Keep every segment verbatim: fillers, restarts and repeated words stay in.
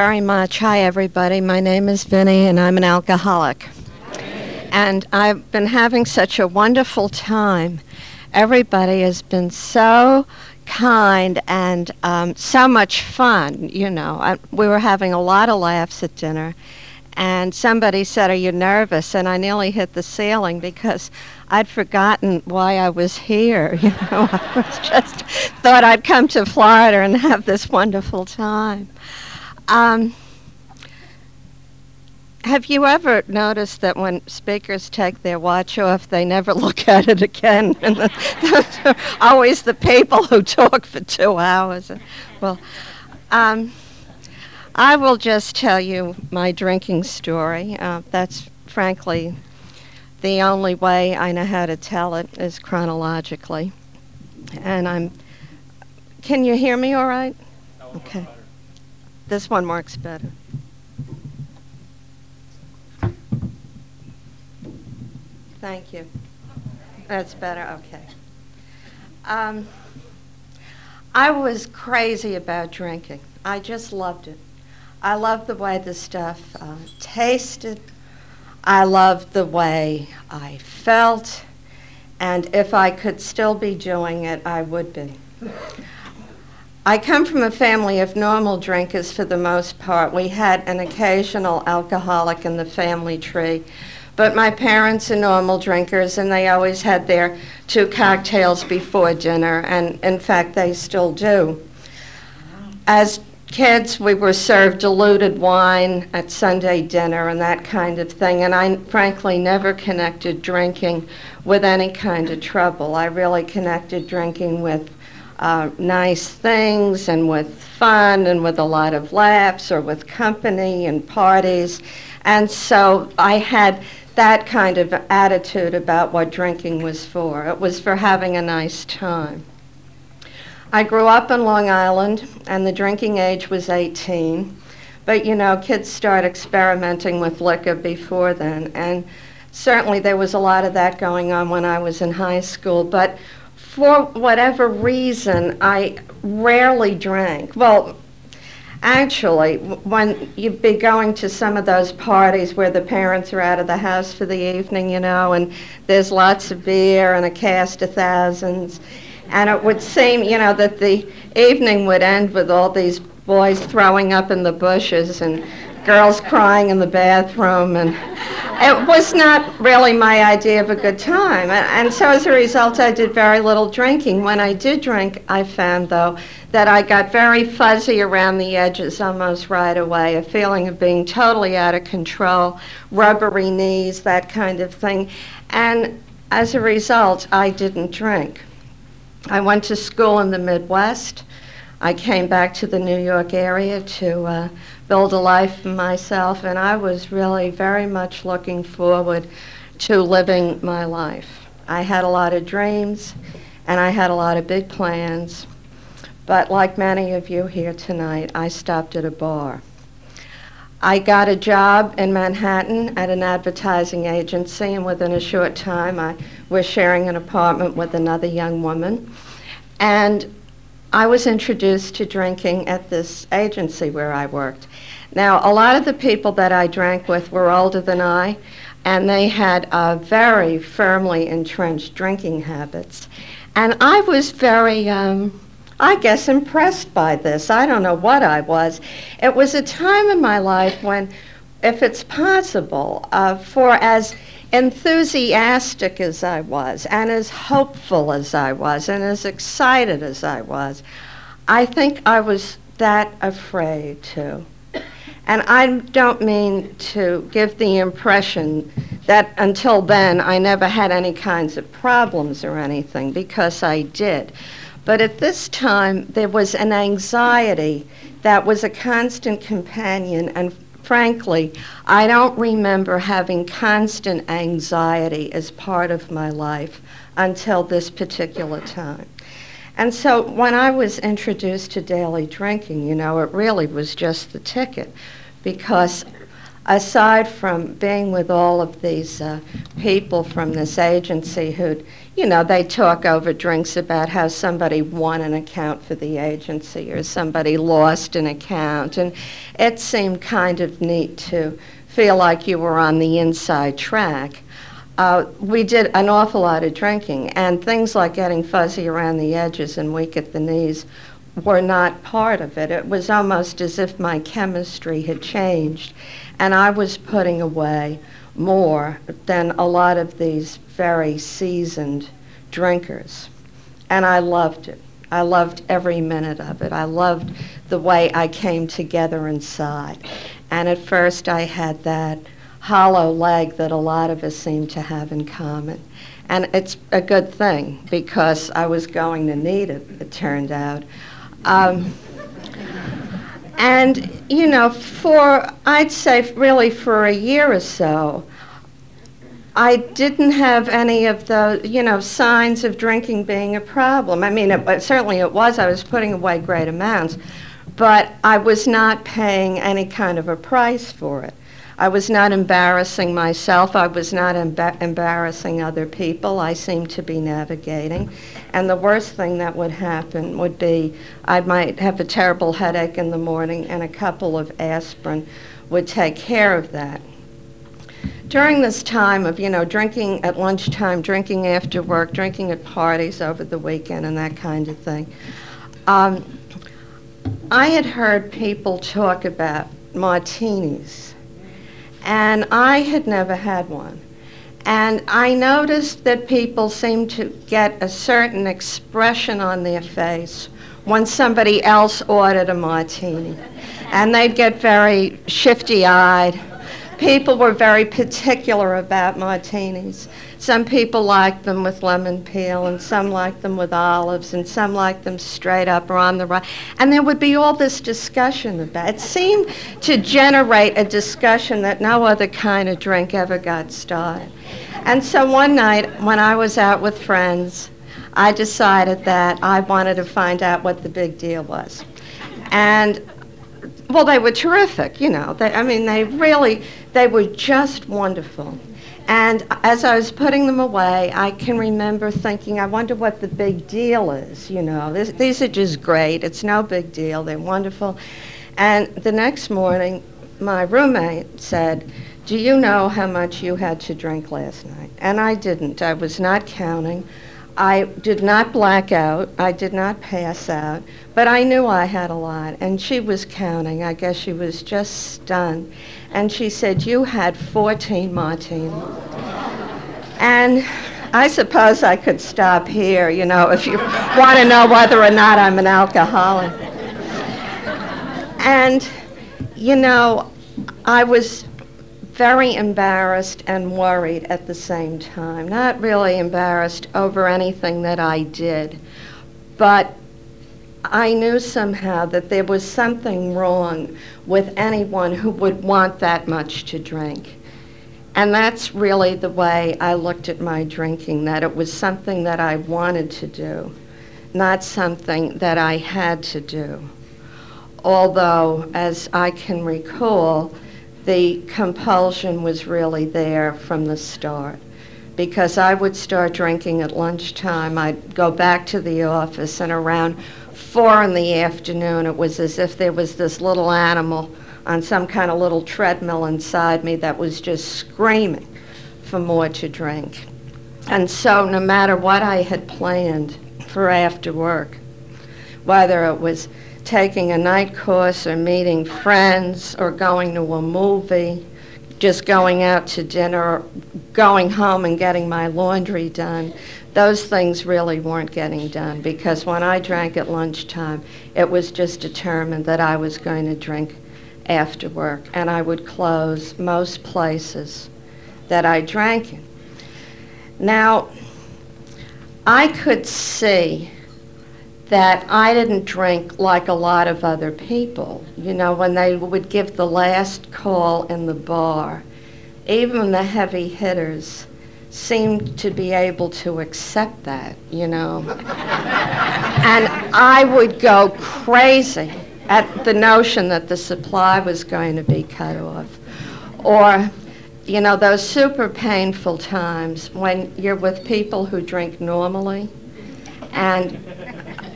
Very much. Hi, everybody. My name is Vinnie, and I'm an alcoholic. And I've been having such a wonderful time. Everybody has been so kind and um, so much fun, you know. I, we were having a lot of laughs at dinner, and somebody said, "Are you nervous?" And I nearly hit the ceiling because I'd forgotten why I was here, you know. I was just thought I'd come to Florida and have this wonderful time. Um, have you ever noticed that when speakers take their watch off, they never look at it again? And those are always the people who talk for two hours. Well, um, I will just tell you my drinking story. Uh, that's frankly the only way I know how to tell it is chronologically. And I'm. Can you hear me all right? Okay. This one works better. Thank you. That's better, okay. Um, I was crazy about drinking. I just loved it. I loved the way the stuff uh, tasted. I loved the way I felt. And if I could still be doing it, I would be. I come from a family of normal drinkers for the most part. We had an occasional alcoholic in the family tree, but my parents are normal drinkers, and they always had their two cocktails before dinner, and in fact, they still do. As kids, we were served diluted wine at Sunday dinner and that kind of thing, and I frankly never connected drinking with any kind of trouble. I really connected drinking with Uh, nice things and with fun and with a lot of laughs or with company and parties. And so I had that kind of attitude about what drinking was for. It was for having a nice time. I grew up in Long Island, and the drinking age was eighteen. But you know, kids start experimenting with liquor before then. And certainly there was a lot of that going on when I was in high school. But for whatever reason, I rarely drank. Well, actually, when you'd be going to some of those parties where the parents are out of the house for the evening, you know, and there's lots of beer and a cast of thousands, and it would seem, you know, that the evening would end with all these boys throwing up in the bushes and girls crying in the bathroom, and it was not really my idea of a good time. And, and so as a result, I did very little drinking. When I did drink, I found, though, that I got very fuzzy around the edges almost right away, a feeling of being totally out of control, rubbery knees, that kind of thing. And as a result, I didn't drink. I went to school in the Midwest. I came back to the New York area to uh, build a life for myself, and I was really very much looking forward to living my life. I had a lot of dreams, and I had a lot of big plans, but like many of you here tonight, I stopped at a bar. I got a job in Manhattan at an advertising agency, and within a short time, I was sharing an apartment with another young woman, and I was introduced to drinking at this agency where I worked. Now, a lot of the people that I drank with were older than I, and they had uh, very firmly entrenched drinking habits. And I was very, um, I guess, impressed by this. I don't know what I was. It was a time in my life when, if it's possible, uh, for as enthusiastic as I was, and as hopeful as I was, and as excited as I was, I think I was that afraid too. And I don't mean to give the impression that until then I never had any kinds of problems or anything, because I did. But at this time, there was an anxiety that was a constant companion, and frankly, I don't remember having constant anxiety as part of my life until this particular time. And so when I was introduced to daily drinking, you know, it really was just the ticket, because aside from being with all of these uh, people from this agency who'd, you know, they talk over drinks about how somebody won an account for the agency or somebody lost an account. And it seemed kind of neat to feel like you were on the inside track. Uh, we did an awful lot of drinking, and things like getting fuzzy around the edges and weak at the knees were not part of it. It was almost as if my chemistry had changed, and I was putting away more than a lot of these very seasoned drinkers. And I loved it. I loved every minute of it. I loved the way I came together inside. And at first I had that hollow leg that a lot of us seem to have in common. And it's a good thing, because I was going to need it, it turned out. Um, and, you know, for, I'd say really for a year or so, I didn't have any of the, you know, signs of drinking being a problem. I mean, it, certainly it was. I was putting away great amounts, but I was not paying any kind of a price for it. I was not embarrassing myself. I was not emba- embarrassing other people. I seemed to be navigating. And the worst thing that would happen would be I might have a terrible headache in the morning, and a couple of aspirin would take care of that. During this time of, you know, drinking at lunchtime, drinking after work, drinking at parties over the weekend and that kind of thing, um, I had heard people talk about martinis. And I had never had one. And I noticed that people seemed to get a certain expression on their face when somebody else ordered a martini. And they'd get very shifty-eyed. People were very particular about martinis. Some people liked them with lemon peel, and some liked them with olives, and some liked them straight up or on the right. And there would be all this discussion about it. It seemed to generate a discussion that no other kind of drink ever got started. And so one night, when I was out with friends, I decided that I wanted to find out what the big deal was. And well, they were terrific, you know. They, I mean, they really, they were just wonderful. And as I was putting them away, I can remember thinking, I wonder what the big deal is, you know. This, these are just great. It's no big deal. They're wonderful. And the next morning, my roommate said, do you know how much you had to drink last night? And I didn't. I was not counting. I did not black out, I did not pass out, but I knew I had a lot, and she was counting. I guess she was just stunned. And she said, you had fourteen martinis. And I suppose I could stop here, you know, if you want to know whether or not I'm an alcoholic. And, you know, I was very embarrassed and worried at the same time. Not really embarrassed over anything that I did, but I knew somehow that there was something wrong with anyone who would want that much to drink. And that's really the way I looked at my drinking, that it was something that I wanted to do, not something that I had to do. Although, as I can recall, the compulsion was really there from the start, because I would start drinking at lunchtime. I'd go back to the office, and around four in the afternoon, it was as if there was this little animal on some kind of little treadmill inside me that was just screaming for more to drink. And so no matter what I had planned for after work, whether it was taking a night course or meeting friends or going to a movie, just going out to dinner, going home and getting my laundry done, those things really weren't getting done, because when I drank at lunchtime, it was just determined that I was going to drink after work, and I would close most places that I drank in. Now, I could see that I didn't drink like a lot of other people. You know, when they would give the last call in the bar, even the heavy hitters seemed to be able to accept that, you know. And I would go crazy at the notion that the supply was going to be cut off, Or, you know, those super painful times when you're with people who drink normally. And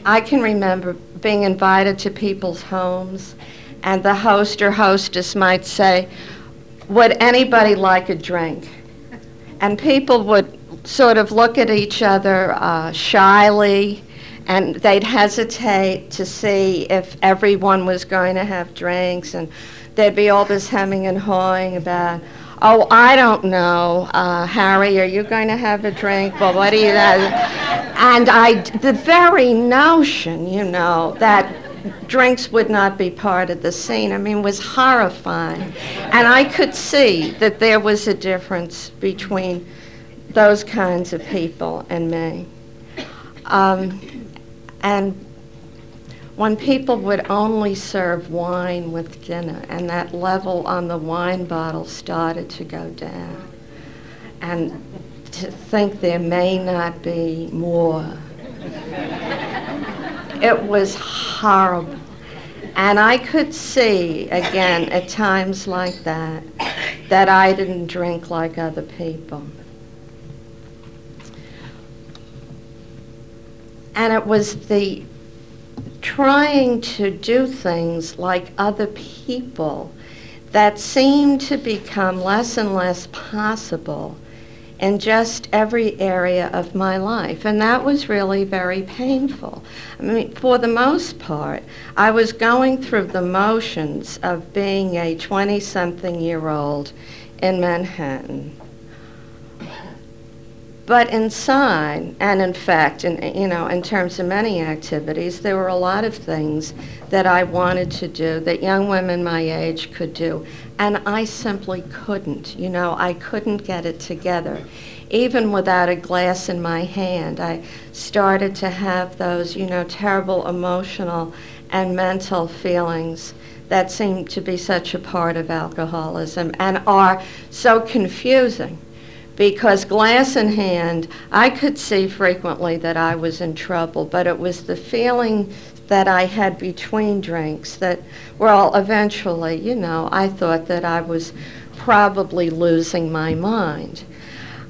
I can remember being invited to people's homes, and the host or hostess might say, "Would anybody like a drink?" And people would sort of look at each other uh, shyly, and they'd hesitate to see if everyone was going to have drinks, and there'd be all this hemming and hawing about, "Oh, I don't know, uh, Harry, are you going to have a drink? Well, what do you..." And I, the very notion, you know, that drinks would not be part of the scene, I mean, was horrifying. And I could see that there was a difference between those kinds of people and me. Um, and when people would only serve wine with dinner, and that level on the wine bottle started to go down, and to think there may not be more. It was horrible. And I could see, again, at times like that, that I didn't drink like other people. And it was the trying to do things like other people that seemed to become less and less possible in just every area of my life. And that was really very painful. I mean, for the most part, I was going through the motions of being a twenty-something-year-old in Manhattan. But inside, and in fact, in, you know, in terms of many activities, there were a lot of things that I wanted to do that young women my age could do, and I simply couldn't. You know, I couldn't get it together. Even without a glass in my hand, I started to have those, you know, terrible emotional and mental feelings that seem to be such a part of alcoholism and are so confusing. Because glass in hand, I could see frequently that I was in trouble, but it was the feeling that I had between drinks that, well, eventually, you know, I thought that I was probably losing my mind.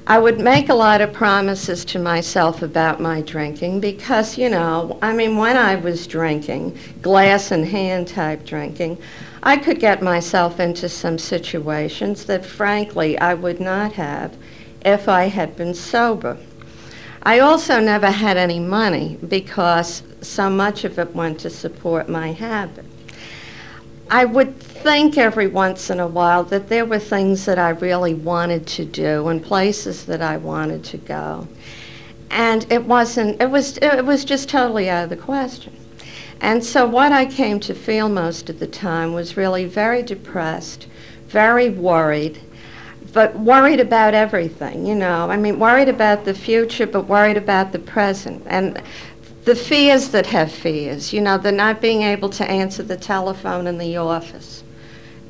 I would make a lot of promises to myself about my drinking because, you know, I mean, when I was drinking, glass in hand type drinking, I could get myself into some situations that, frankly, I would not have if I had been sober. I also never had any money because so much of it went to support my habit. I would think every once in a while that there were things that I really wanted to do and places that I wanted to go. And it wasn't, it was, it was just totally out of the question. And so what I came to feel most of the time was really very depressed, very worried, but worried about everything, you know. I mean, worried about the future, but worried about the present. And the fears that have fears, you know, the not being able to answer the telephone in the office.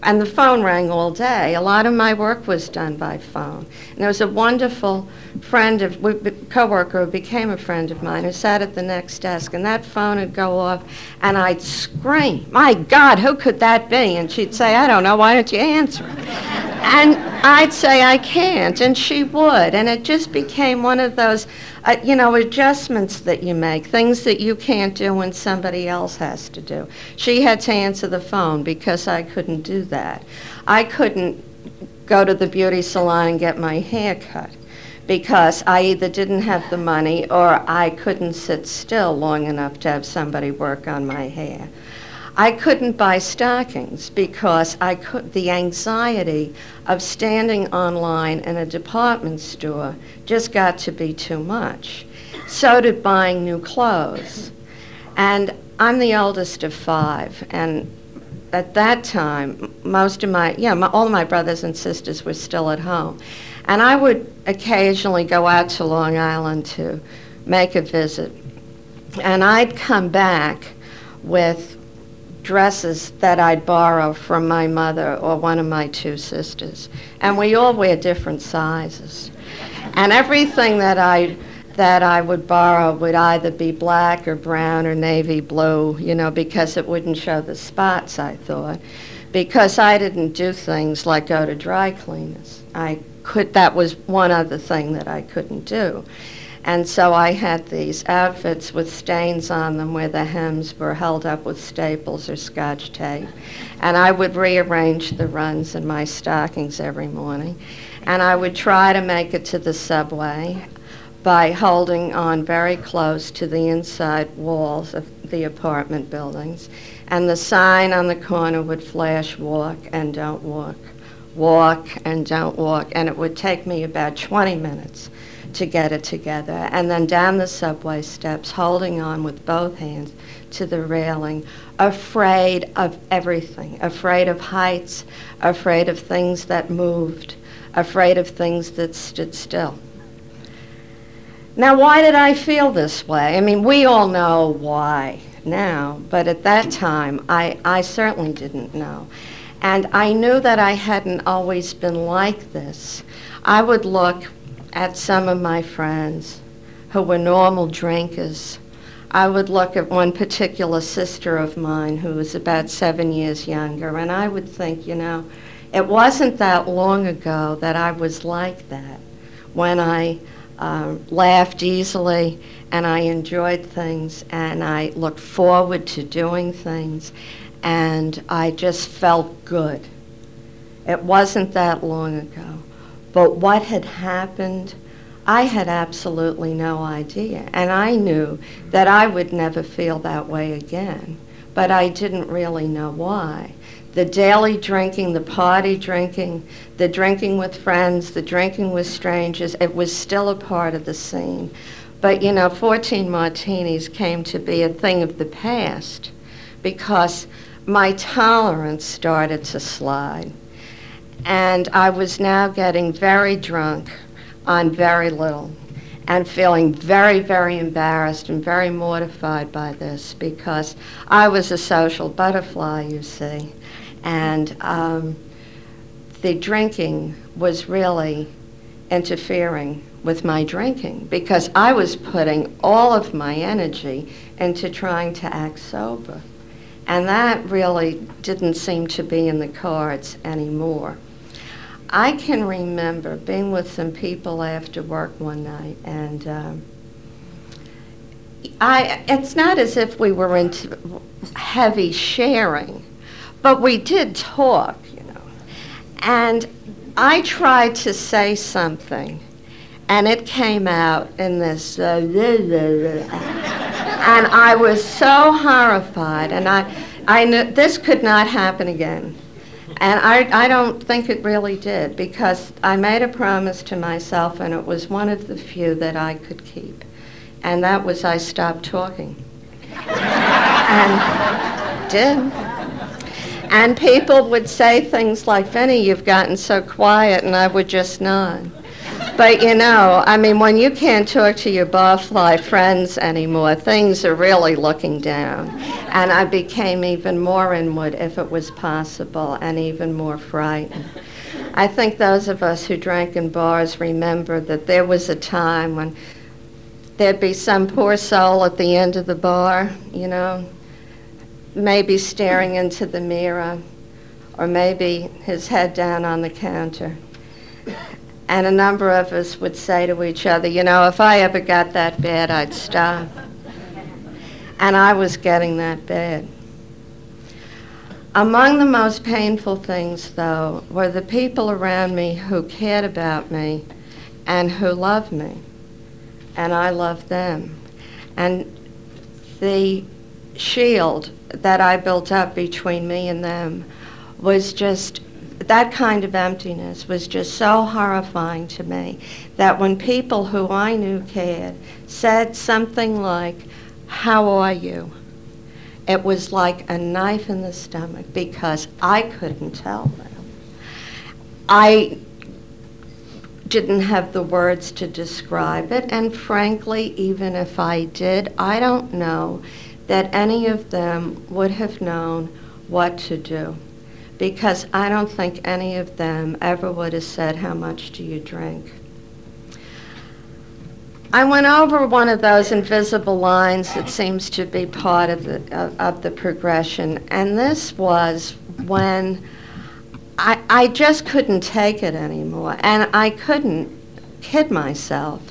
And the phone rang all day. A lot of my work was done by phone. And there was a wonderful friend of, we, co-worker who became a friend of mine who sat at the next desk, and that phone would go off, and I'd scream, "My God, who could that be?" And she'd say, "I don't know, why don't you answer it?" And I'd say, "I can't," and she would. And it just became one of those, uh, you know, adjustments that you make, things that you can't do when somebody else has to do. She had to answer the phone because I couldn't do that. I couldn't go to the beauty salon and get my hair cut because I either didn't have the money or I couldn't sit still long enough to have somebody work on my hair. I couldn't buy stockings because I could, the anxiety of standing online in a department store just got to be too much. So did buying new clothes. And I'm the oldest of five, and at that time, most of my, yeah, my, all of my brothers and sisters were still at home. And I would occasionally go out to Long Island to make a visit. And I'd come back with dresses that I'd borrow from my mother or one of my two sisters. And we all wear different sizes. And everything that I that I would borrow would either be black or brown or navy blue, you know, because it wouldn't show the spots, I thought. because I didn't do things like go to dry cleaners. I could, that was one other thing that I couldn't do. And so I had these outfits with stains on them where the hems were held up with staples or scotch tape. And I would rearrange the runs in my stockings every morning. And I would try to make it to the subway by holding on very close to the inside walls of the apartment buildings. And the sign on the corner would flash, walk and don't walk, walk and don't walk. And it would take me about twenty minutes to get it together, and then down the subway steps, holding on with both hands to the railing, afraid of everything, afraid of heights, afraid of things that moved, afraid of things that stood still. Now, why did I feel this way? I mean, we all know why now, but at that time, I, I certainly didn't know. And I knew that I hadn't always been like this. I would look at some of my friends who were normal drinkers. I would look at one particular sister of mine who was about seven years younger, and I would think, you know, it wasn't that long ago that I was like that, when I um, laughed easily and I enjoyed things and I looked forward to doing things and I just felt good. It wasn't that long ago. But what had happened, I had absolutely no idea. And I knew that I would never feel that way again. But I didn't really know why. The daily drinking, the party drinking, the drinking with friends, the drinking with strangers, it was still a part of the scene. But, you know, fourteen martinis came to be a thing of the past because my tolerance started to slide. And I was now getting very drunk on very little and feeling very, very embarrassed and very mortified by this because I was a social butterfly, you see, and um, the drinking was really interfering with my drinking because I was putting all of my energy into trying to act sober. And that really didn't seem to be in the cards anymore. I can remember being with some people after work one night, and um, I, it's not as if we were into heavy sharing, but we did talk, you know. And I tried to say something, and it came out in this, uh, and I was so horrified, and I, I knew this could not happen again. And I, I don't think it really did, because I made a promise to myself, and it was one of the few that I could keep. And that was I stopped talking. And did. And people would say things like, "Vinnie, you've gotten so quiet," and I would just nod. But, you know, I mean, when you can't talk to your barfly friends anymore, things are really looking down. And I became even more inward, if it was possible, and even more frightened. I think those of us who drank in bars remember that there was a time when there'd be some poor soul at the end of the bar, you know, maybe staring into the mirror, or maybe his head down on the counter. And a number of us would say to each other, you know, if I ever got that bad, I'd stop. And I was getting that bad. Among the most painful things, though, were the people around me who cared about me and who loved me. And I loved them. And the shield that I built up between me and them was just, that kind of emptiness was just so horrifying to me that when people who I knew cared said something like, "How are you?" it was like a knife in the stomach because I couldn't tell them. I didn't have the words to describe it, and frankly, even if I did, I don't know that any of them would have known what to do. Because I don't think any of them ever would have said, "How much do you drink?" I went over one of those invisible lines that seems to be part of the, of, of the progression, and this was when I, I just couldn't take it anymore, and I couldn't kid myself.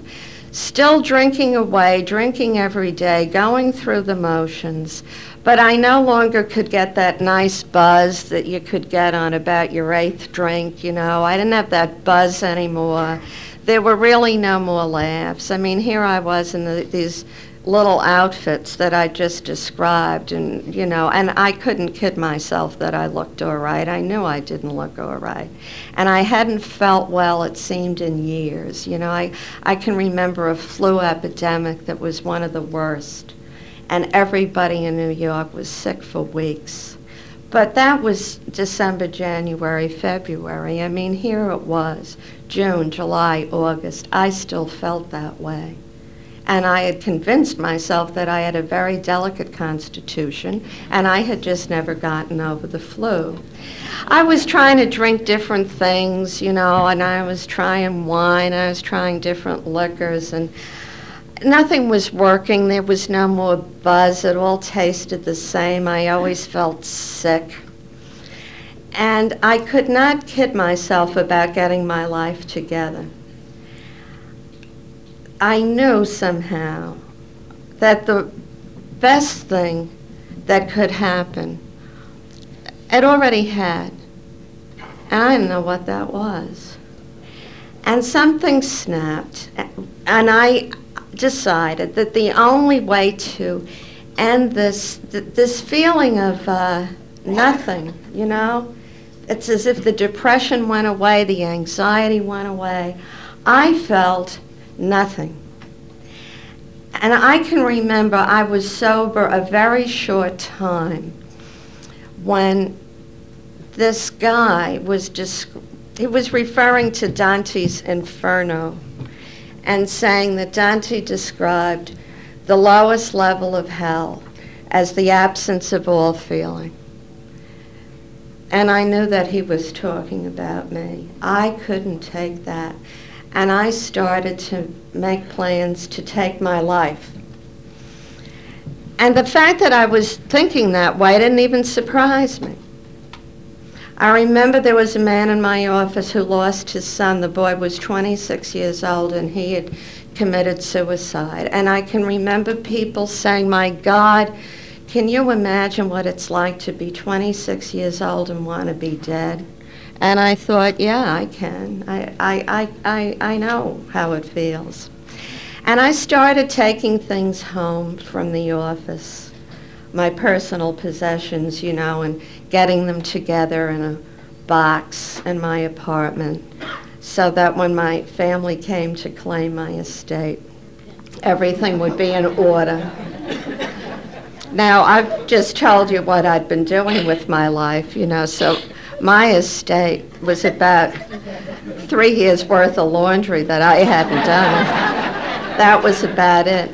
Still drinking away, drinking every day, going through the motions, but I no longer could get that nice buzz that you could get on about your eighth drink, you know. I didn't have that buzz anymore. There were really no more laughs. I mean, here I was in the, these little outfits that I just described, and, you know, and I couldn't kid myself that I looked all right. I knew I didn't look all right. And I hadn't felt well, it seemed, in years. You know, I, I can remember a flu epidemic that was one of the worst, and everybody in New York was sick for weeks. But that was December, January, February. I mean, here it was, June, July, August. I still felt that way. And I had convinced myself that I had a very delicate constitution, and I had just never gotten over the flu. I was trying to drink different things, you know, and I was trying wine, I was trying different liquors, and nothing was working. There was no more buzz. It all tasted the same. I always felt sick. And I could not kid myself about getting my life together. I knew somehow that the best thing that could happen, it already had. And I didn't know what that was. And something snapped, and I decided that the only way to end this th this feeling of uh, nothing, you know, it's as if the depression went away, the anxiety went away. I felt nothing. And I can remember I was sober a very short time when this guy was just, he was referring to Dante's Inferno, and saying that Dante described the lowest level of hell as the absence of all feeling. And I knew that he was talking about me. I couldn't take that. And I started to make plans to take my life. And the fact that I was thinking that way didn't even surprise me. I remember there was a man in my office who lost his son. The boy was twenty-six years old, and he had committed suicide. And I can remember people saying, my God, can you imagine what it's like to be twenty-six years old and want to be dead? And I thought, yeah, I can. I, I, I, I know how it feels. And I started taking things home from the office, my personal possessions, you know, and getting them together in a box in my apartment so that when my family came to claim my estate, everything would be in order. Now, I've just told you what I'd been doing with my life, you know, so my estate was about three years' worth of laundry that I hadn't done. That was about it.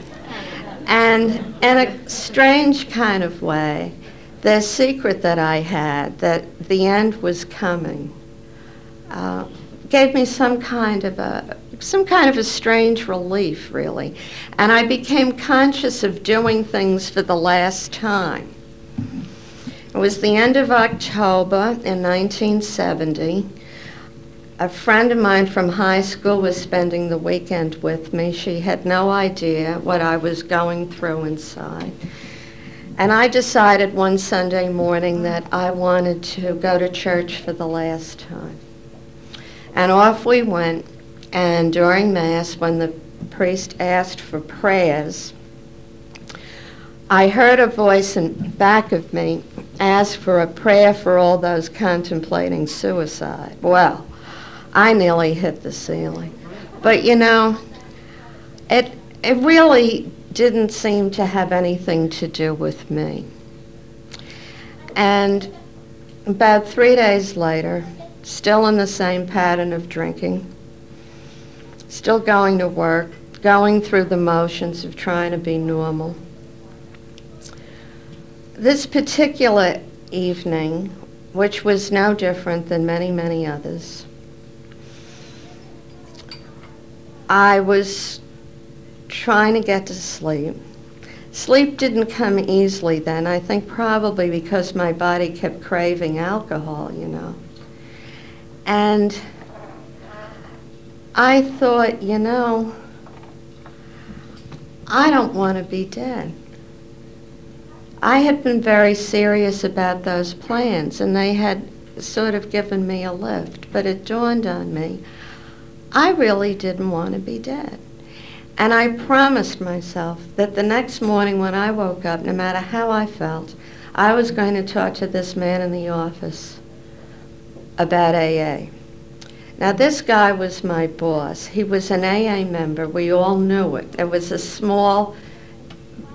And in a strange kind of way, the secret that I had, that the end was coming, uh, gave me some kind of a, some kind of a strange relief, really. And I became conscious of doing things for the last time. It was the end of October in nineteen seventy. A friend of mine from high school was spending the weekend with me. She had no idea what I was going through inside. And I decided one Sunday morning that I wanted to go to church for the last time. And off we went, and during Mass, when the priest asked for prayers, I heard a voice in back of me ask for a prayer for all those contemplating suicide. Well, I nearly hit the ceiling. But, you know, it, it really didn't seem to have anything to do with me. And about three days later, still in the same pattern of drinking, still going to work, going through the motions of trying to be normal. This particular evening, which was no different than many, many others, I was trying to get to sleep. Sleep didn't come easily then, I think probably because my body kept craving alcohol, you know. And I thought, you know, I don't want to be dead. I had been very serious about those plans, and they had sort of given me a lift, but it dawned on me, I really didn't want to be dead. And I promised myself that the next morning when I woke up, no matter how I felt, I was going to talk to this man in the office about A A. Now this guy was my boss. He was an A A member. We all knew it. It was a small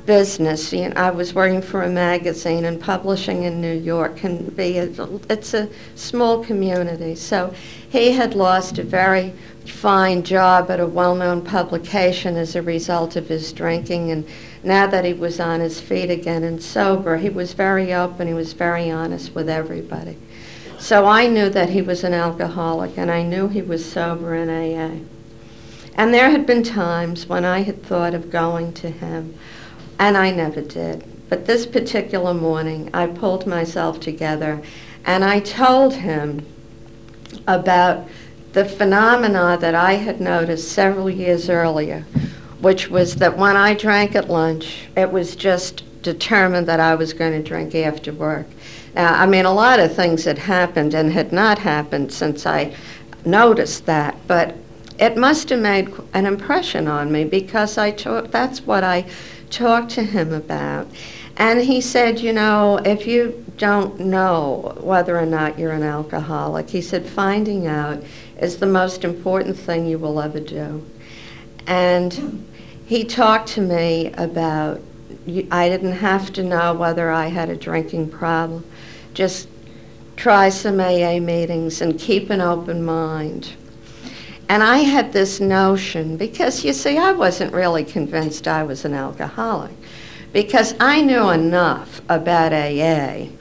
business. You know, I was working for a magazine, and publishing in New York can be, a, it's a small community. So he had lost a very fine job at a well-known publication as a result of his drinking, and now that he was on his feet again and sober, he was very open, he was very honest with everybody. So I knew that he was an alcoholic, and I knew he was sober in A A. And there had been times when I had thought of going to him, and I never did. But this particular morning, I pulled myself together, and I told him about the phenomena that I had noticed several years earlier, which was that when I drank at lunch, it was just determined that I was going to drink after work. Now, I mean, a lot of things had happened and had not happened since I noticed that, but it must have made an impression on me because I talk, that's what I talked to him about. And he said, you know, if you don't know whether or not you're an alcoholic, he said, finding out is the most important thing you will ever do. And he talked to me about, I didn't have to know whether I had a drinking problem. Just try some A A meetings and keep an open mind. And I had this notion, because you see, I wasn't really convinced I was an alcoholic, because I knew enough about A A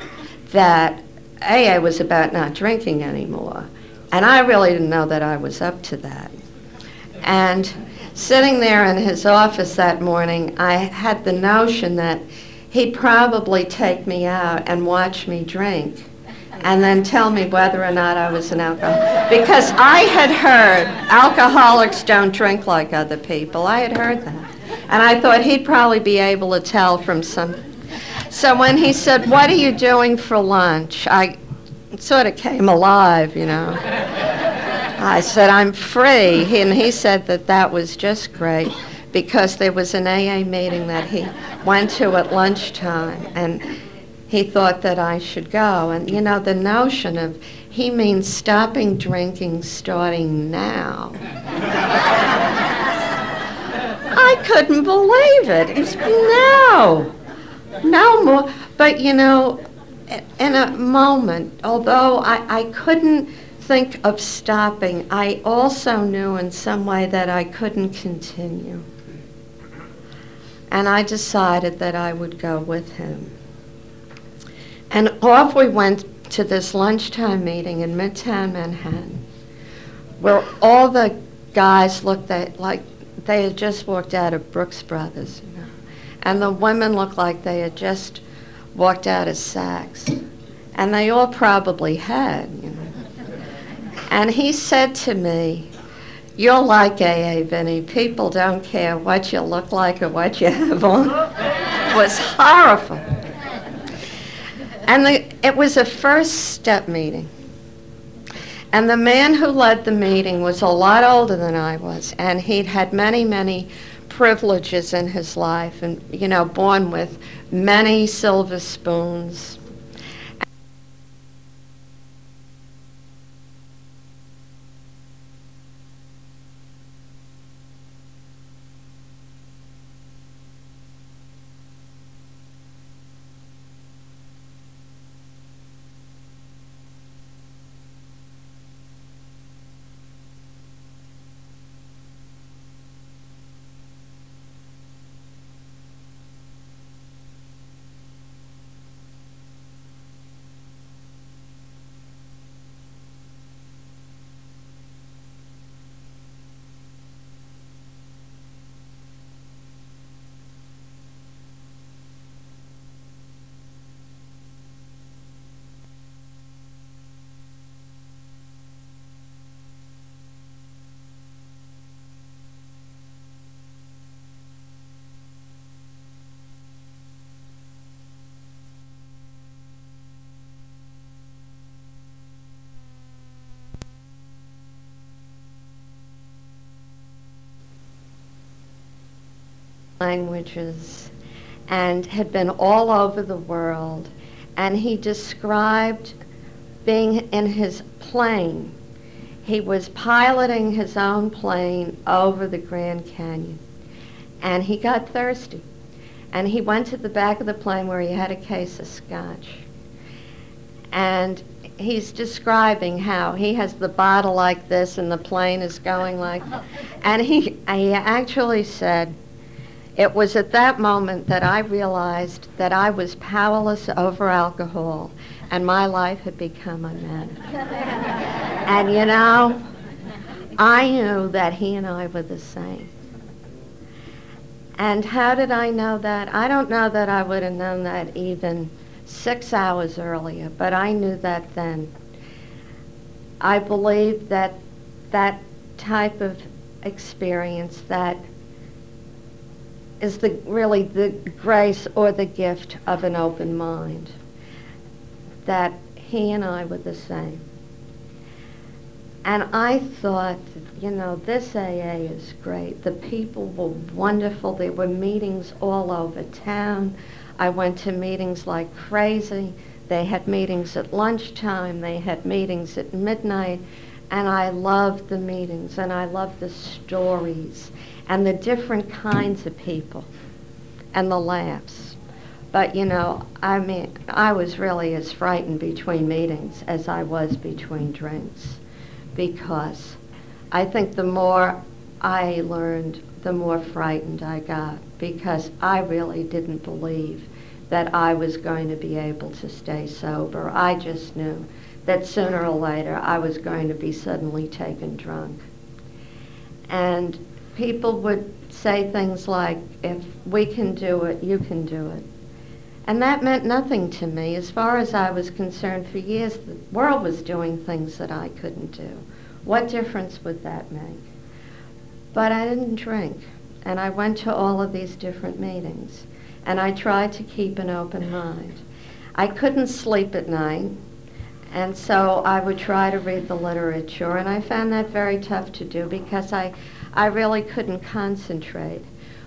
that A A was about not drinking anymore. And I really didn't know that I was up to that. And sitting there in his office that morning, I had the notion that he'd probably take me out and watch me drink and then tell me whether or not I was an alcoholic. Because I had heard alcoholics don't drink like other people. I had heard that. And I thought he'd probably be able to tell from some. So when he said, what are you doing for lunch? I sort of came alive, you know. I said, I'm free. He, and he said that that was just great because there was an A A meeting that he went to at lunchtime, and he thought that I should go. And, you know, the notion of he means stopping drinking starting now. I couldn't believe it. It's, no, no more. But, you know, in a moment, although I, I couldn't think of stopping, I also knew in some way that I couldn't continue. And I decided that I would go with him. And off we went to this lunchtime meeting in Midtown Manhattan, where all the guys looked at, like they had just walked out of Brooks Brothers, you know, and the women looked like they had just walked out of Saks, and they all probably had, you know. And he said to me, you're like A A, Vinnie. People don't care what you look like or what you have on. It was horrible. And the, it was a first step meeting. And the man who led the meeting was a lot older than I was, and he'd had many, many privileges in his life, and, you know, born with many silver spoons. languages and had been all over the world. And he described being in his plane. He was piloting his own plane over the Grand Canyon. And he got thirsty. And he went to the back of the plane where he had a case of scotch. And he's describing how he has the bottle like this and the plane is going like that. And he, he actually said, "It was at that moment that I realized that I was powerless over alcohol and my life had become a mess." And you know, I knew that he and I were the same. And how did I know that? I don't know that I would have known that even six hours earlier, but I knew that then. I believe that that type of experience, that is the really the grace or the gift of an open mind, that he and I were the same. And I thought, you know, this A A is great. The people were wonderful. There were meetings all over town. I went to meetings like crazy. They had meetings at lunchtime. They had meetings at midnight. And I loved the meetings, and I loved the stories, and the different kinds of people, and the laughs. But, you know, I mean, I was really as frightened between meetings as I was between drinks, because I think the more I learned, the more frightened I got, because I really didn't believe that I was going to be able to stay sober. I just knew that sooner or later I was going to be suddenly taken drunk. And people would say things like, "If we can do it, you can do it." And that meant nothing to me. As far as I was concerned, for years the world was doing things that I couldn't do. What difference would that make? But I didn't drink, and I went to all of these different meetings, and I tried to keep an open mind. I couldn't sleep at night, and so I would try to read the literature, and I found that very tough to do because I, I really couldn't concentrate.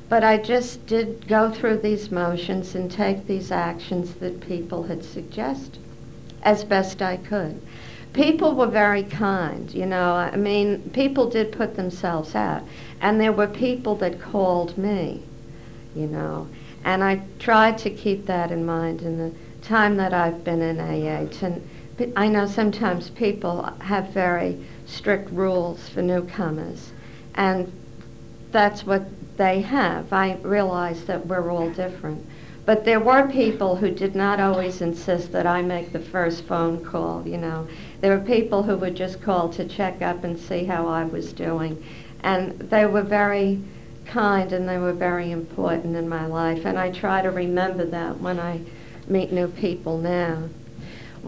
But I just did go through these motions and take these actions that people had suggested as best I could. People were very kind, you know. I mean, people did put themselves out. And there were people that called me, you know. And I tried to keep that in mind in the time that I've been in A A. And I know sometimes people have very strict rules for newcomers. And that's what they have. I realize that we're all different. But there were people who did not always insist that I make the first phone call, you know. There were people who would just call to check up and see how I was doing. And they were very kind and they were very important in my life. And I try to remember that when I meet new people now.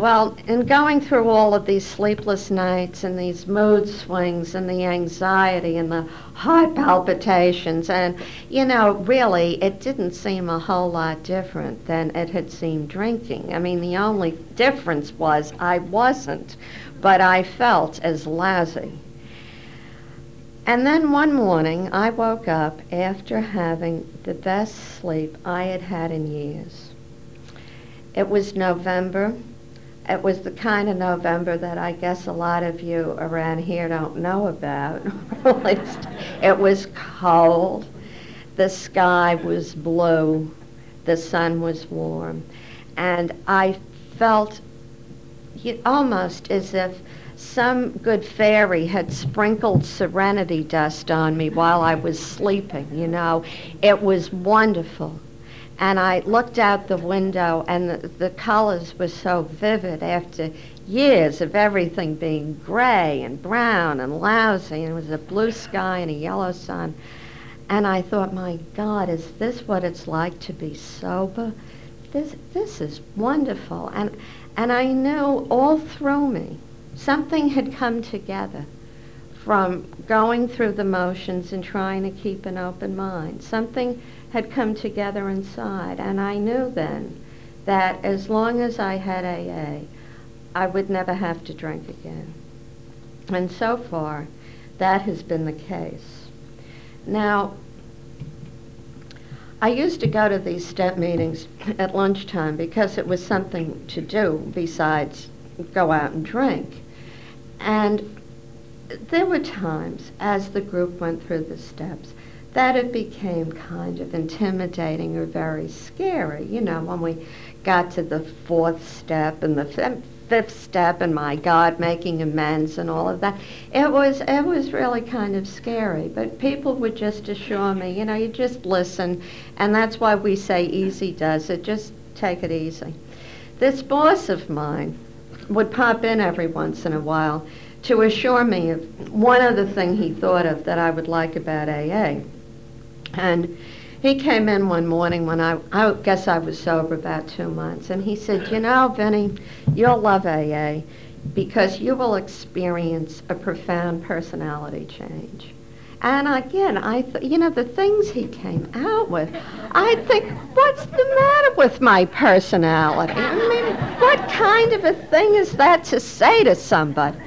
Well, in going through all of these sleepless nights and these mood swings and the anxiety and the heart palpitations, and, you know, really, it didn't seem a whole lot different than it had seemed drinking. I mean, the only difference was I wasn't, but I felt as lousy. And then one morning, I woke up after having the best sleep I had had in years. It was November. It was the kind of November that I guess a lot of you around here don't know about. At least it was cold. The sky was blue. The sun was warm. And I felt almost as if some good fairy had sprinkled serenity dust on me while I was sleeping, you know. It was wonderful. And I looked out the window, and the, the colors were so vivid after years of everything being gray and brown and lousy, and it was a blue sky and a yellow sun. And I thought, my God, is this what it's like to be sober? This this is wonderful. And, and I knew all through me, something had come together from going through the motions and trying to keep an open mind. Something had come together inside, and I knew then that as long as I had A A, I would never have to drink again. And so far, that has been the case. Now, I used to go to these step meetings at lunchtime because it was something to do besides go out and drink. And there were times, as the group went through the steps, that it became kind of intimidating or very scary. You know, when we got to the fourth step and the fifth, fifth step and my God, making amends and all of that. It was it was really kind of scary, but people would just assure me, you know, you just listen, and that's why we say easy does it, just take it easy. This boss of mine would pop in every once in a while to assure me of one other thing he thought of that I would like about A A. And he came in one morning when I, I guess I was sober about two months, and he said, you know, Vinnie, you'll love A A because you will experience a profound personality change. And again, I th- you know, the things he came out with, I think, what's the matter with my personality? I mean, what kind of a thing is that to say to somebody?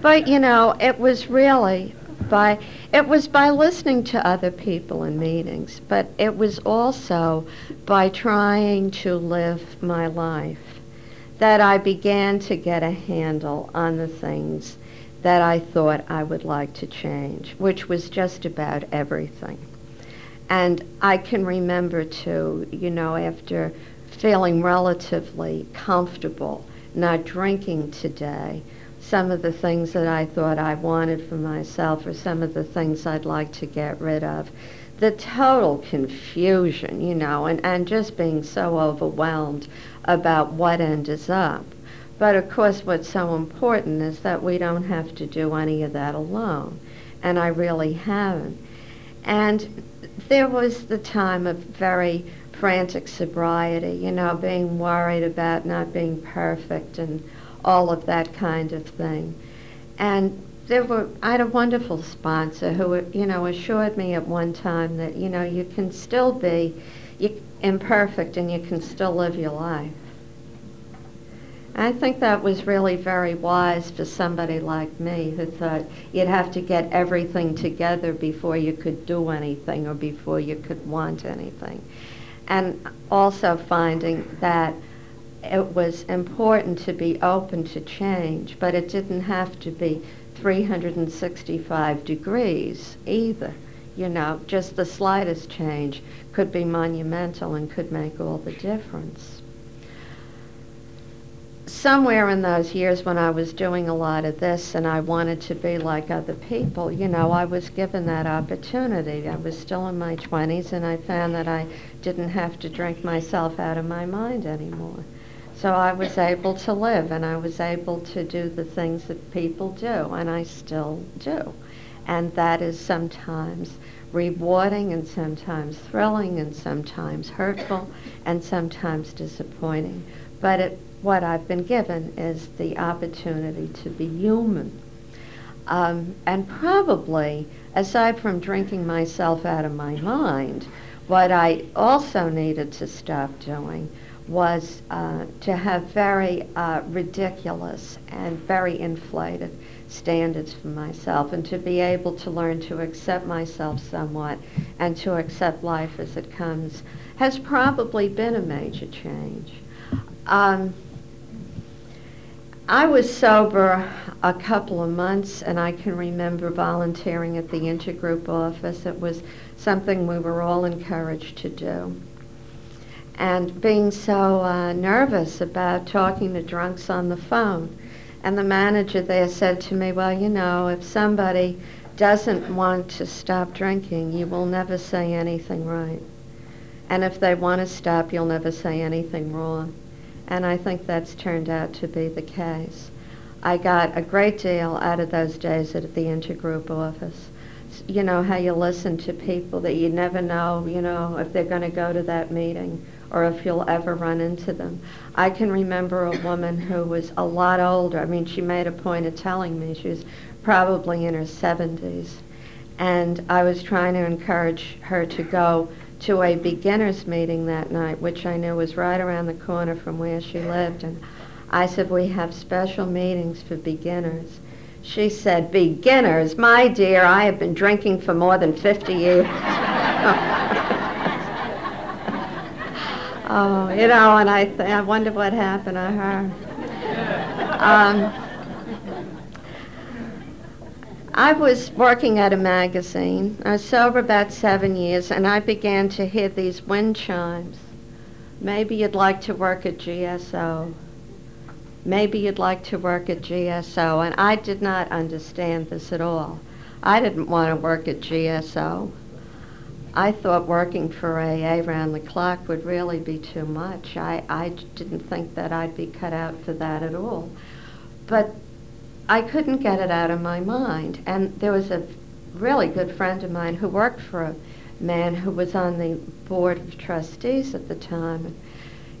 But, you know, it was really by... It was by listening to other people in meetings, but it was also by trying to live my life that I began to get a handle on the things that I thought I would like to change, which was just about everything. And I can remember, too, you know, after feeling relatively comfortable, not drinking today, some of the things that I thought I wanted for myself or some of the things I'd like to get rid of. The total confusion, you know, and, and just being so overwhelmed about what end is up. But of course what's so important is that we don't have to do any of that alone, and I really haven't. And there was the time of very frantic sobriety, you know, being worried about not being perfect and all of that kind of thing. And there were, I had a wonderful sponsor who, you know, assured me at one time that, you know, you can still be you, imperfect and you can still live your life. I think that was really very wise for somebody like me who thought you'd have to get everything together before you could do anything or before you could want anything. And also finding that it was important to be open to change, but it didn't have to be three hundred sixty-five degrees either. You know, just the slightest change could be monumental and could make all the difference. Somewhere in those years when I was doing a lot of this and I wanted to be like other people, you know, I was given that opportunity. I was still in my twenties and I found that I didn't have to drink myself out of my mind anymore. So I was able to live, and I was able to do the things that people do, and I still do. And that is sometimes rewarding, and sometimes thrilling, and sometimes hurtful, and sometimes disappointing. But it, what I've been given is the opportunity to be human. Um, and probably, aside from drinking myself out of my mind, what I also needed to stop doing was uh, to have very uh, ridiculous and very inflated standards for myself, and to be able to learn to accept myself somewhat and to accept life as it comes has probably been a major change. Um, I was sober a couple of months, and I can remember volunteering at the intergroup office. It was something we were all encouraged to do. And being so uh, nervous about talking to drunks on the phone. And the manager there said to me, well, you know, if somebody doesn't want to stop drinking, you will never say anything right. And if they want to stop, you'll never say anything wrong. And I think that's turned out to be the case. I got a great deal out of those days at the intergroup office. You know, how you listen to people that you never know, you know, if they're going to go to that meeting or if you'll ever run into them. I can remember a woman who was a lot older. I mean, she made a point of telling me she was probably in her seventies. And I was trying to encourage her to go to a beginner's meeting that night, which I knew was right around the corner from where she lived. And I said, we have special meetings for beginners. She said, beginners, my dear, I have been drinking for more than fifty years. Oh, you know, and I th- I wonder what happened to her. Um, I was working at a magazine. I was sober about seven years, and I began to hear these wind chimes. Maybe you'd like to work at G S O. Maybe you'd like to work at G S O. And I did not understand this at all. I didn't want to work at G S O. I thought working for A A round the clock would really be too much. I, I didn't think that I'd be cut out for that at all. But I couldn't get it out of my mind. And there was a really good friend of mine who worked for a man who was on the board of trustees at the time.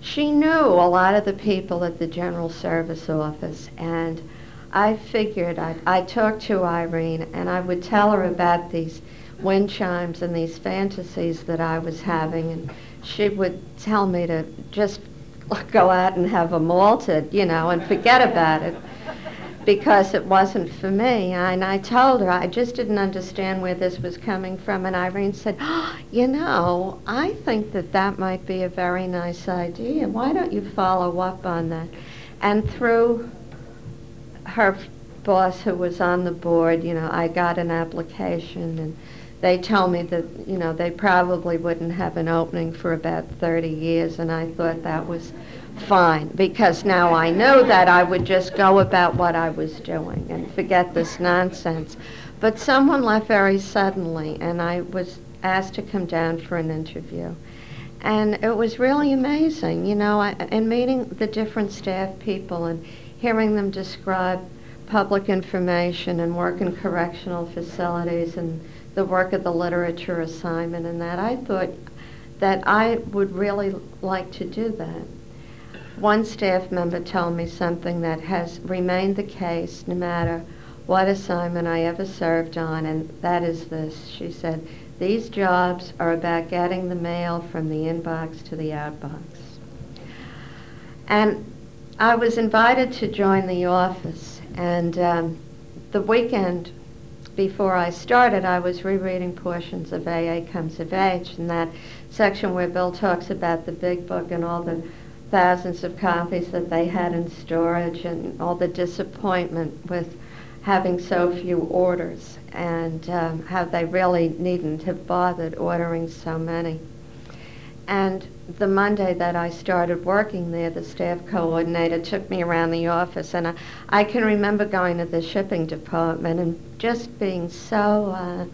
She knew a lot of the people at the General Service Office, and I figured I'd, I'd talk to Irene, and I would tell her about these wind chimes and these fantasies that I was having, and she would tell me to just go out and have them altered, you know, and forget about it, because it wasn't for me. And I told her, I just didn't understand where this was coming from, and Irene said, oh, you know, I think that that might be a very nice idea. Why don't you follow up on that? And through her boss who was on the board, you know, I got an application, and they told me that, you know, they probably wouldn't have an opening for about thirty years, and I thought that was fine, because now I know that I would just go about what I was doing and forget this nonsense. But someone left very suddenly, and I was asked to come down for an interview. And it was really amazing, you know, I, and meeting the different staff people and hearing them describe public information and work in correctional facilities and the work of the literature assignment and that, I thought that I would really like to do that. One staff member told me something that has remained the case no matter what assignment I ever served on, and that is this. She said, these jobs are about getting the mail from the inbox to the outbox. And I was invited to join the office, and um, the weekend before I started, I was rereading portions of A A Comes of Age, and that section where Bill talks about the Big Book and all the thousands of copies that they had in storage and all the disappointment with having so few orders and um, how they really needn't have bothered ordering so many. And the Monday that I started working there, the staff coordinator took me around the office, and I, I can remember going to the shipping department and just being so uh,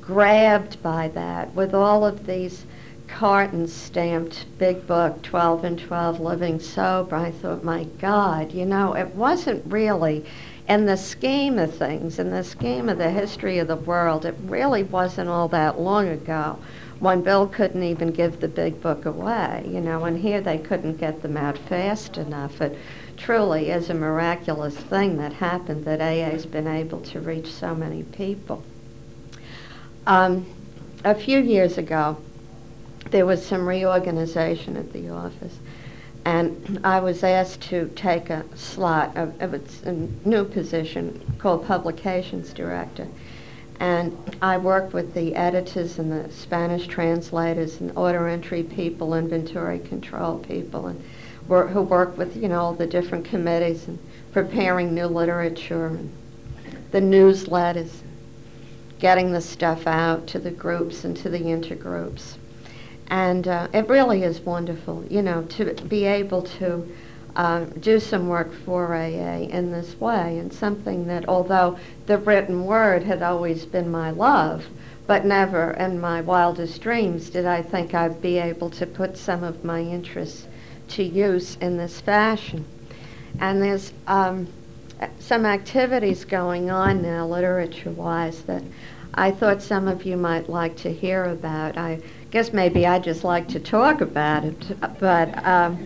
grabbed by that, with all of these cartons stamped, Big Book, Twelve and Twelve, Living Sober. I thought, my God, you know, it wasn't really, in the scheme of things, in the scheme of the history of the world, it really wasn't all that long ago when Bill couldn't even give the Big Book away, you know, and here they couldn't get them out fast enough. It truly is a miraculous thing that happened, that A A's been able to reach so many people. Um, a few years ago, there was some reorganization at the office, and I was asked to take a slot of, of it's a new position called Publications Director. And I worked with the editors and the Spanish translators and order entry people, inventory control people, and wor- who worked with, you know, all the different committees and preparing new literature and the newsletters, getting the stuff out to the groups and to the intergroups. And uh, it really is wonderful, you know, to be able to Uh, do some work for A A in this way, and something that, although the written word had always been my love, but never in my wildest dreams did I think I'd be able to put some of my interests to use in this fashion. And there's um, some activities going on now, literature-wise, that I thought some of you might like to hear about. I guess maybe I just like to talk about it, but Um,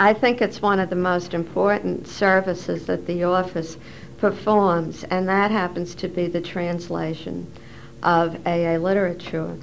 I think it's one of the most important services that the office performs, and that happens to be the translation of A A literature.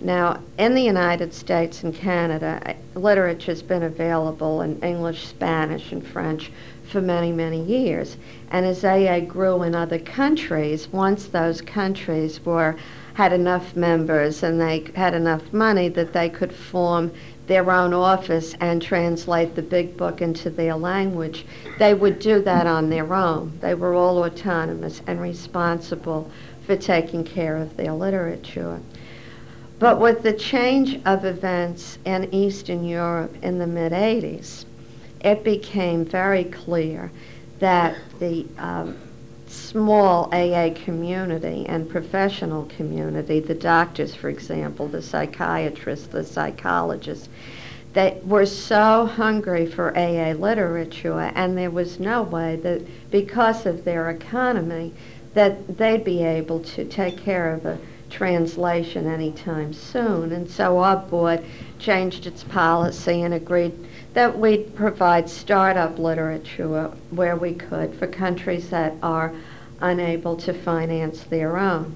Now, in the United States and Canada, literature's been available in English, Spanish, and French for many, many years. And as A A grew in other countries, once those countries were had enough members and they had enough money that they could form their own office and translate the Big Book into their language. They would do that on their own. They were all autonomous and responsible for taking care of their literature. But with the change of events in Eastern Europe in the mid-eighties, it became very clear that the um, small A A community and professional community, the doctors, for example, the psychiatrists, the psychologists, they were so hungry for A A literature, and there was no way that, because of their economy, that they'd be able to take care of a translation anytime soon. And so our board changed its policy and agreed that we'd provide startup literature where we could for countries that are unable to finance their own.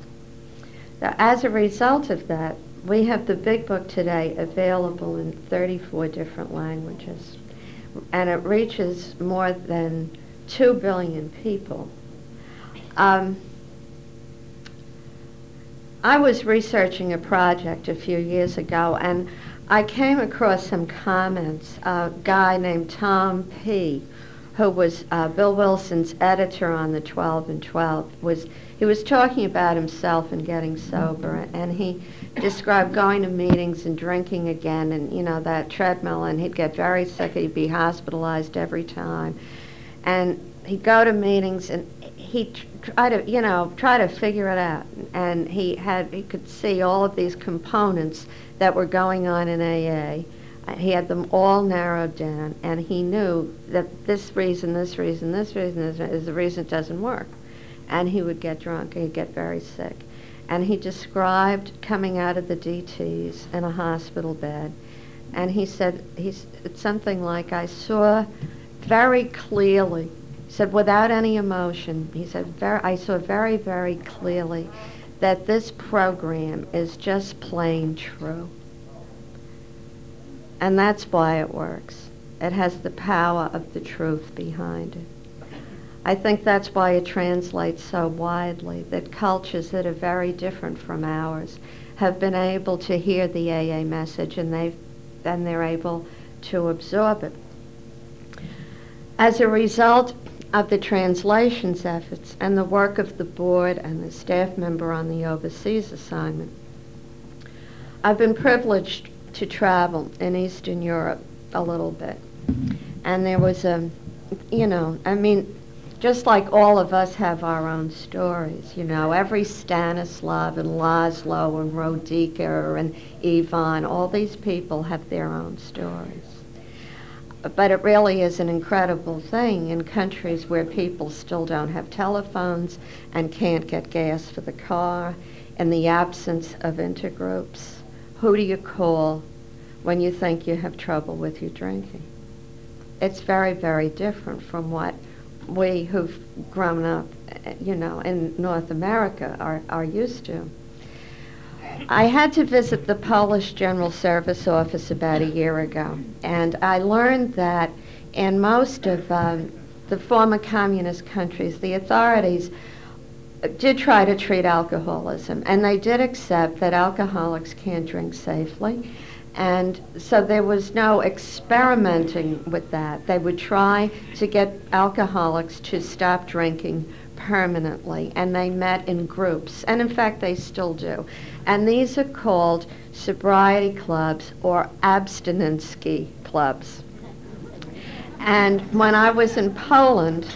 Now, as a result of that, we have the Big Book today available in thirty-four different languages, and it reaches more than two billion people. Um, I was researching a project a few years ago, and I came across some comments. A guy named Tom P, who was uh, Bill Wilson's editor on the Twelve and Twelve, was he was talking about himself and getting sober, and he described going to meetings and drinking again, and you know that treadmill, and he'd get very sick. He'd be hospitalized every time, and he'd go to meetings and he tried to you know try to figure it out, and he had he could see all of these components that were going on in A A. He had them all narrowed down, and he knew that this reason, this reason, this reason is the reason it doesn't work. And he would get drunk, and he'd get very sick. And he described coming out of the D Ts in a hospital bed, and he said, he's, it's something like, I saw very clearly, he said, without any emotion, he said, very, I saw very, very clearly that this program is just plain true. And that's why it works. It has the power of the truth behind it. I think that's why it translates so widely, that cultures that are very different from ours have been able to hear the A A message, and they've, and they're able to absorb it. As a result of the translations efforts and the work of the board and the staff member on the overseas assignment, I've been privileged to travel in Eastern Europe a little bit. And there was a, you know, I mean, just like all of us have our own stories, you know, every Stanislav and Laszlo and Rodica and Ivan, all these people have their own stories. But it really is an incredible thing in countries where people still don't have telephones and can't get gas for the car, in the absence of intergroups. Who do you call when you think you have trouble with your drinking? It's very, very different from what we who've grown up, you know, in North America are, are used to. I had to visit the Polish General Service Office about a year ago, and I learned that in most of um, the former communist countries, the authorities did try to treat alcoholism, and they did accept that alcoholics can't drink safely, and so there was no experimenting with that. They would try to get alcoholics to stop drinking permanently, and they met in groups, and in fact they still do. And these are called sobriety clubs or abstynencki clubs. And when I was in Poland,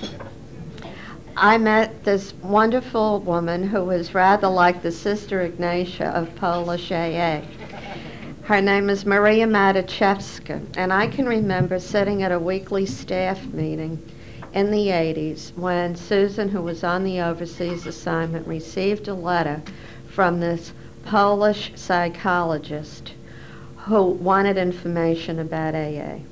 I met this wonderful woman who was rather like the Sister Ignatia of Polish A A. Her name is Maria Matyszewska, and I can remember sitting at a weekly staff meeting in the eighties when Susan, who was on the overseas assignment, received a letter from this Polish psychologist who wanted information about A A.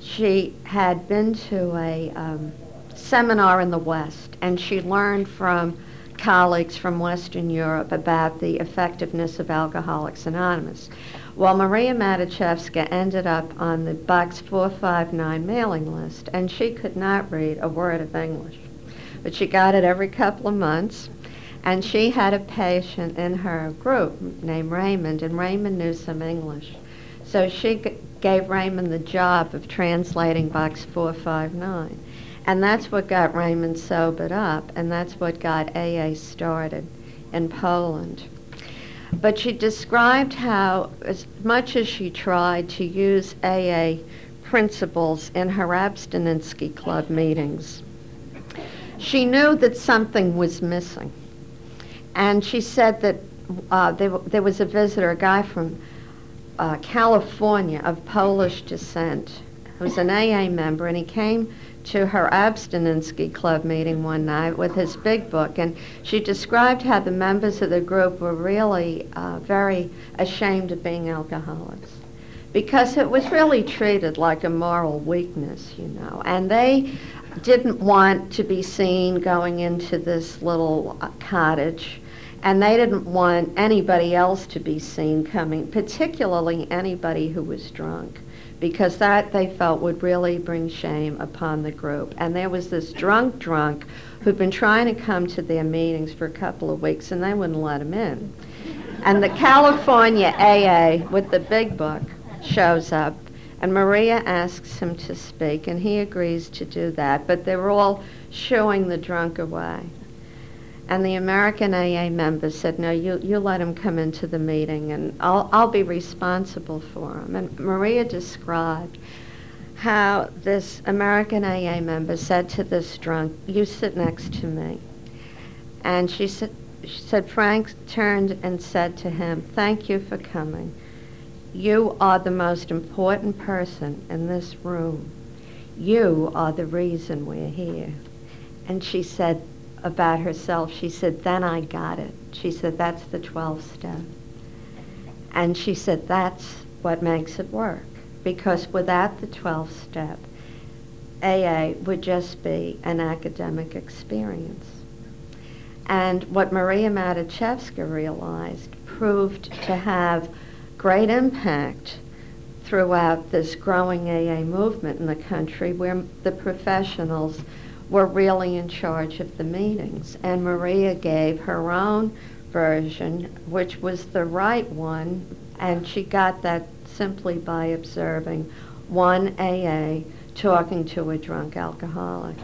She had been to a um, seminar in the West, and she learned from colleagues from Western Europe about the effectiveness of Alcoholics Anonymous. Well, Maria Matyszewska ended up on the Box four five nine mailing list, and she could not read a word of English, but she got it every couple of months. And she had a patient in her group named Raymond, and Raymond knew some English. So she g- gave Raymond the job of translating Box four five nine. And that's what got Raymond sobered up, and that's what got A A started in Poland. But she described how, as much as she tried to use A A principles in her abstynencki club meetings, she knew that something was missing. And she said that uh, there, w- there was a visitor, a guy from uh, California of Polish descent, who was an A A member, and he came to her abstynencki club meeting one night with his big book, and she described how the members of the group were really uh, very ashamed of being alcoholics, because it was really treated like a moral weakness, you know, and they didn't want to be seen going into this little uh, cottage, and they didn't want anybody else to be seen coming, particularly anybody who was drunk, because that, they felt, would really bring shame upon the group. And there was this drunk drunk who'd been trying to come to their meetings for a couple of weeks, and they wouldn't let him in. And the California A A with the big book shows up, and Maria asks him to speak, and he agrees to do that, but they were all shooing the drunk away. And the American A A members said, no, you, you let him come into the meeting, and I'll, I'll be responsible for him. And Maria described how this American A A member said to this drunk, you sit next to me. And she, sa- she said, Frank turned and said to him, thank you for coming. You are the most important person in this room. You are the reason we're here. And she said, about herself, she said, then I got it. She said, that's the twelfth step. And she said, that's what makes it work, because without the twelfth step, A A would just be an academic experience. And what Maria Matyszewska realized proved to have great impact throughout this growing A A movement in the country, where the professionals were really in charge of the meetings. And Maria gave her own version, which was the right one, and she got that simply by observing one A A talking to a drunk alcoholic.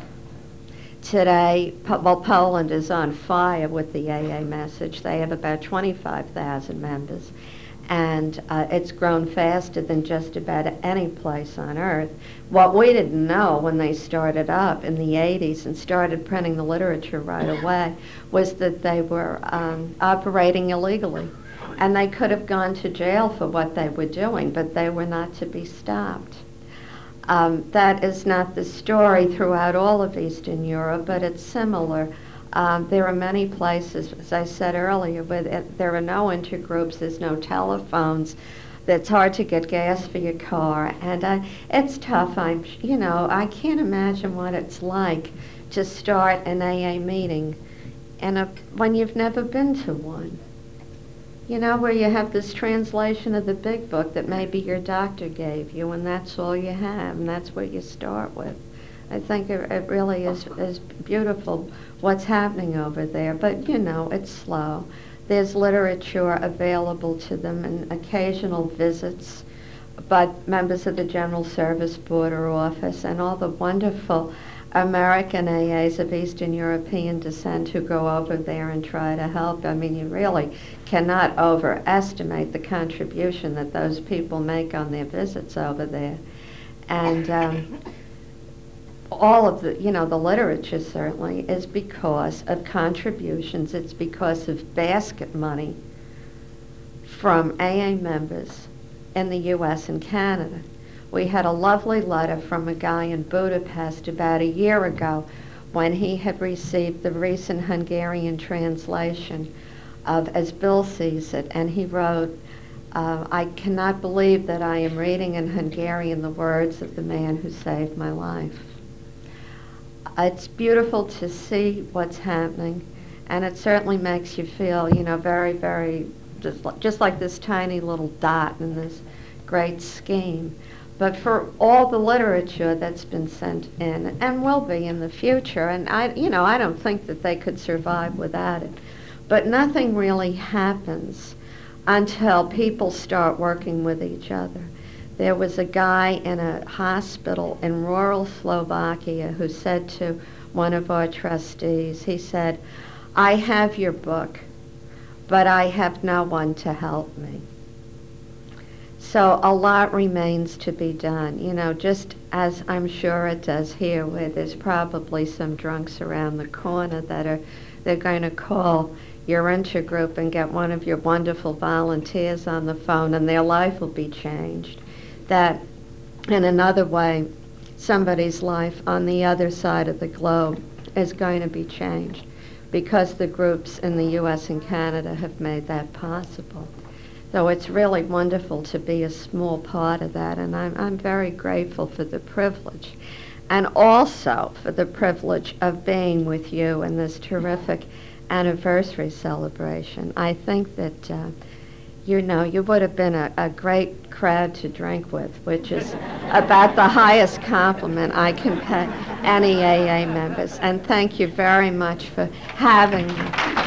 Today, po- well, Poland is on fire with the A A message. They have about twenty-five thousand members, and uh, it's grown faster than just about any place on earth. What we didn't know when they started up in the eighties and started printing the literature right away was that they were um, operating illegally, and they could have gone to jail for what they were doing, but they were not to be stopped. Um, that is not the story throughout all of Eastern Europe, but it's similar. Um, there are many places, as I said earlier, where th- there are no intergroups, there's no telephones, it's hard to get gas for your car, and uh, it's tough. I'm, you know, I can't imagine what it's like to start an A A meeting and when you've never been to one, you know, where you have this translation of the big book that maybe your doctor gave you, and that's all you have, and that's what you start with. I think it, it really is, is beautiful what's happening over there, but you know, it's slow. There's literature available to them and occasional visits, but members of the General Service Board or office and all the wonderful American A As of Eastern European descent who go over there and try to help. I mean, you really cannot overestimate the contribution that those people make on their visits over there. And um, all of the, you know, the literature certainly is because of contributions. It's because of basket money from A A members in the U S and Canada. We had a lovely letter from a guy in Budapest about a year ago when he had received the recent Hungarian translation of As Bill Sees It, and he wrote, uh, I cannot believe that I am reading in Hungarian the words of the man who saved my life. It's beautiful to see what's happening, and it certainly makes you feel, you know, very, very, just, li- just like this tiny little dot in this great scheme. But for all the literature that's been sent in, and will be in the future, and I, you know, I don't think that they could survive without it. But nothing really happens until people start working with each other. there was a guy in a hospital in rural Slovakia who said to one of our trustees, he said, "I have your book, but I have no one to help me." So a lot remains to be done, you know, just as I'm sure it does here, where there's probably some drunks around the corner that are, they're going to call your intergroup and get one of your wonderful volunteers on the phone, and their life will be changed. That, in another way, somebody's life on the other side of the globe is going to be changed, because the groups in the U S and Canada have made that possible. So it's really wonderful to be a small part of that, and I'm, I'm very grateful for the privilege, and also for the privilege of being with you in this terrific anniversary celebration. I think that, uh, you know, you would have been a, a great crowd to drink with, which is about the highest compliment I can pay any A A members. And thank you very much for having me.